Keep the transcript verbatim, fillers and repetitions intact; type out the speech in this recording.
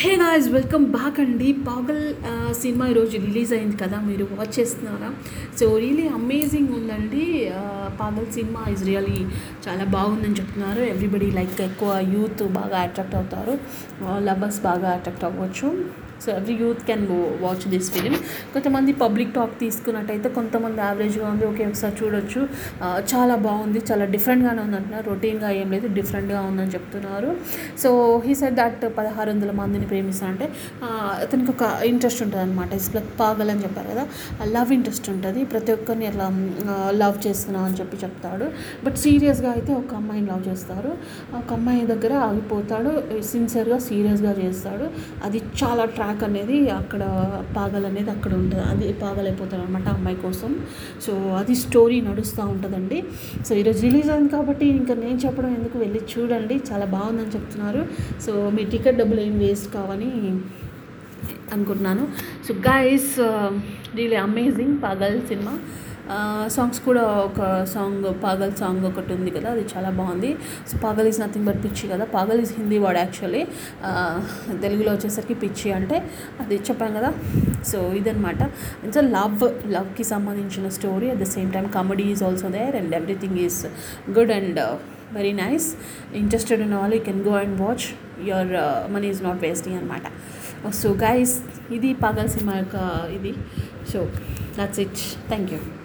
Hey guys, welcome back అండి. పాగల్ cinema ఈరోజు release అయింది కదా, మీరు వాచ్ చేస్తున్నారా? సో రియలీ అమేజింగ్ ఉందండి. పాగల్ సినిమా ఈజ్ రియలీ చాలా బాగుందని చెప్తున్నారు ఎవ్రీబడి. లైక్ ఎక్కువ యూత్ బాగా అట్రాక్ట్ అవుతారు, లవర్స్ బాగా అట్రాక్ట్ అవ్వచ్చు. So every youth can watch this film. కొంతమంది పబ్లిక్ టాక్ తీసుకున్నట్టయితే కొంతమంది యావరేజ్గా ఉంది, ఓకే ఒకసారి చూడొచ్చు, చాలా బాగుంది, చాలా డిఫరెంట్గానే ఉందంటున్నారు, రొటీన్గా ఏం లేదు, డిఫరెంట్గా ఉందని చెప్తున్నారు. సో హీ సెడ్ దట్ పదహారు వందల మందిని ప్రేమిస్తానంటే అతనికి ఒక ఇంట్రెస్ట్ ఉంటుంది అనమాట. ఇట్స్ లైక్ పాగల్ అని చెప్పారు కదా, లవ్ ఇంట్రెస్ట్ ఉంటుంది, ప్రతి ఒక్కరిని అట్లా లవ్ చేస్తున్నా అని చెప్పి చెప్తాడు. బట్ సీరియస్గా అయితే ఒక అమ్మాయిని లవ్ చేస్తారు, ఒక అమ్మాయి దగ్గర ఆగిపోతాడు, సిన్సియర్గా సీరియస్గా చేస్తాడు. అది చాలా ట్రాక్ అనేది అక్కడ పాగల్ అనేది అక్కడ ఉంటుంది, అది పాగల్ అయిపోతాడు అనమాట అమ్మాయి కోసం. సో అది స్టోరీ నడుస్తూ ఉంటుందండి. సో ఈరోజు రిలీజ్ అయింది కాబట్టి ఇంకా నేను చెప్పడం ఎందుకు, వెళ్ళి చూడండి, చాలా బాగుందని చెప్తున్నారు. సో మీ టికెట్ డబ్బులు ఏం వేస్ట్ కావని అనుకుంటున్నాను. సో గైస్, రియలీ అమేజింగ్ పాగల్ సినిమా. సాంగ్స్ కూడా ఒక సాంగ్ పాగల్ సాంగ్ ఒకటి ఉంది కదా, అది చాలా బాగుంది. So Paagal is nothing but పిచ్చి కదా, పాగల్ ఈజ్ హిందీ వర్డ్ యాక్చువల్లీ, తెలుగులో వచ్చేసరికి పిచ్చి అంటే అది చెప్పాం కదా. సో ఇదనమాట. ఇట్స్ లవ్ లవ్కి సంబంధించిన story. At the same time comedy is also there and everything is good and very nice. Interested in all you can go and watch, your money is not wasting అనమాట. So guys, ఇది పాగల్ cinema యొక్క ఇది. So that's it. Thank you.